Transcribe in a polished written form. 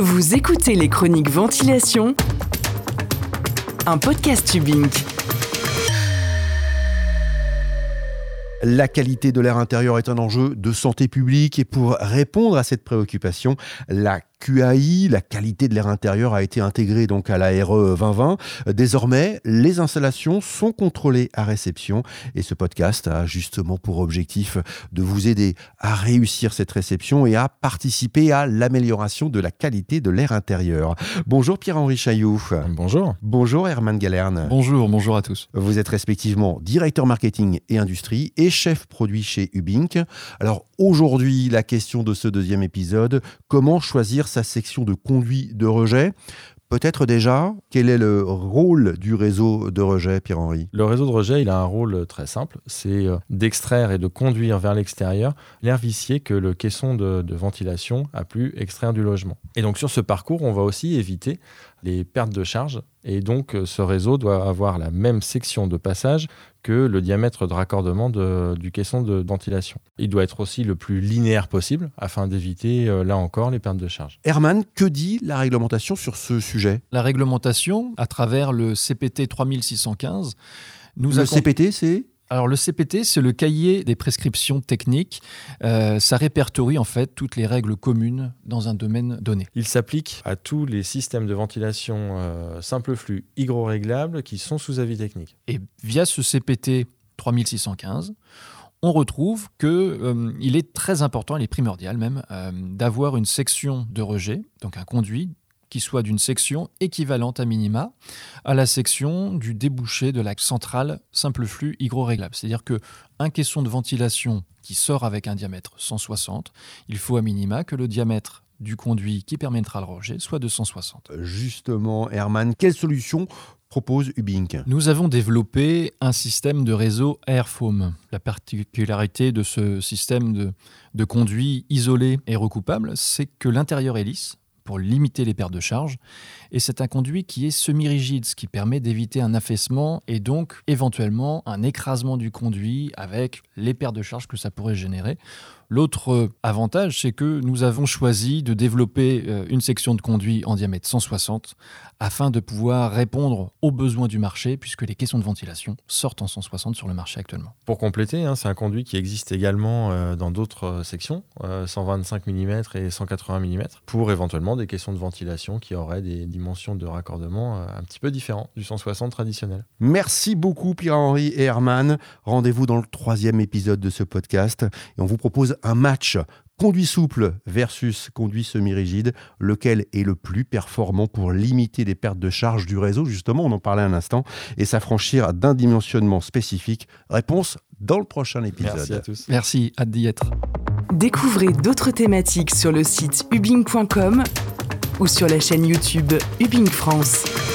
Vous écoutez Les Chroniques Ventilation, un podcast Hubink. La qualité de l'air intérieur est un enjeu de santé publique et pour répondre à cette préoccupation, la QAI, la qualité de l'air intérieur, a été intégrée donc à la RE 2020. Désormais, les installations sont contrôlées à réception et ce podcast a justement pour objectif de vous aider à réussir cette réception et à participer à l'amélioration de la qualité de l'air intérieur. Bonjour Pierre-Henri Chaillouf. Bonjour. Bonjour Hermann Gallerne. Bonjour, bonjour à tous. Vous êtes respectivement directeur marketing et industrie et chef produit chez Ubbink. Alors aujourd'hui, la question de ce deuxième épisode, comment choisir sa section de conduit de rejet? Peut-être déjà, quel est le rôle du réseau de rejet, Pierre-Henri? Le réseau de rejet, il a un rôle très simple, c'est d'extraire et de conduire vers l'extérieur l'air vicié que le caisson de ventilation a pu extraire du logement. Et donc sur ce parcours, on va aussi éviter les pertes de charge. Et donc ce réseau doit avoir la même section de passage que le diamètre de raccordement du caisson de ventilation. Il doit être aussi le plus linéaire possible afin d'éviter, là encore, les pertes de charge. Hermann, que dit la réglementation sur ce sujet ? La réglementation, à travers le CPT 3615... CPT, c'est ? Alors le CPT, c'est le cahier des prescriptions techniques. Ça répertorie en fait toutes les règles communes dans un domaine donné. Il s'applique à tous les systèmes de ventilation simple flux hygro-réglables qui sont sous avis technique. Et via ce CPT 3615, on retrouve qu'il est très important, il est primordial même, d'avoir une section de rejet, donc un conduit, qui soit d'une section équivalente à minima à la section du débouché de la centrale simple flux hygro-réglable. C'est-à-dire qu'un caisson de ventilation qui sort avec un diamètre 160, il faut à minima que le diamètre du conduit qui permettra le rejet soit de 160. Justement, Hermann, quelle solution propose Hubing? Nous avons développé un système de réseau Airfoam. La particularité de ce système de conduit isolé et recoupable, c'est que l'intérieur est lisse, pour limiter les pertes de charge. Et c'est un conduit qui est semi-rigide, ce qui permet d'éviter un affaissement et donc éventuellement un écrasement du conduit avec les pertes de charge que ça pourrait générer. L'autre avantage, c'est que nous avons choisi de développer une section de conduit en diamètre 160 afin de pouvoir répondre aux besoins du marché puisque les caissons de ventilation sortent en 160 sur le marché actuellement. Pour compléter, c'est un conduit qui existe également dans d'autres sections, 125 mm et 180 mm, pour éventuellement des caissons de ventilation qui auraient des dimensions de raccordement un petit peu différentes du 160 traditionnel. Merci beaucoup Pierre-Henri et Hermann. Rendez-vous dans le troisième épisode de ce podcast et on vous propose un match conduit souple versus conduit semi-rigide, lequel est le plus performant pour limiter les pertes de charge du réseau, justement, on en parlait un instant, et s'affranchir d'un dimensionnement spécifique. Réponse dans le prochain épisode. Merci à tous. Merci, hâte d'y être. Découvrez d'autres thématiques sur le site hubing.com ou sur la chaîne YouTube Hubing France.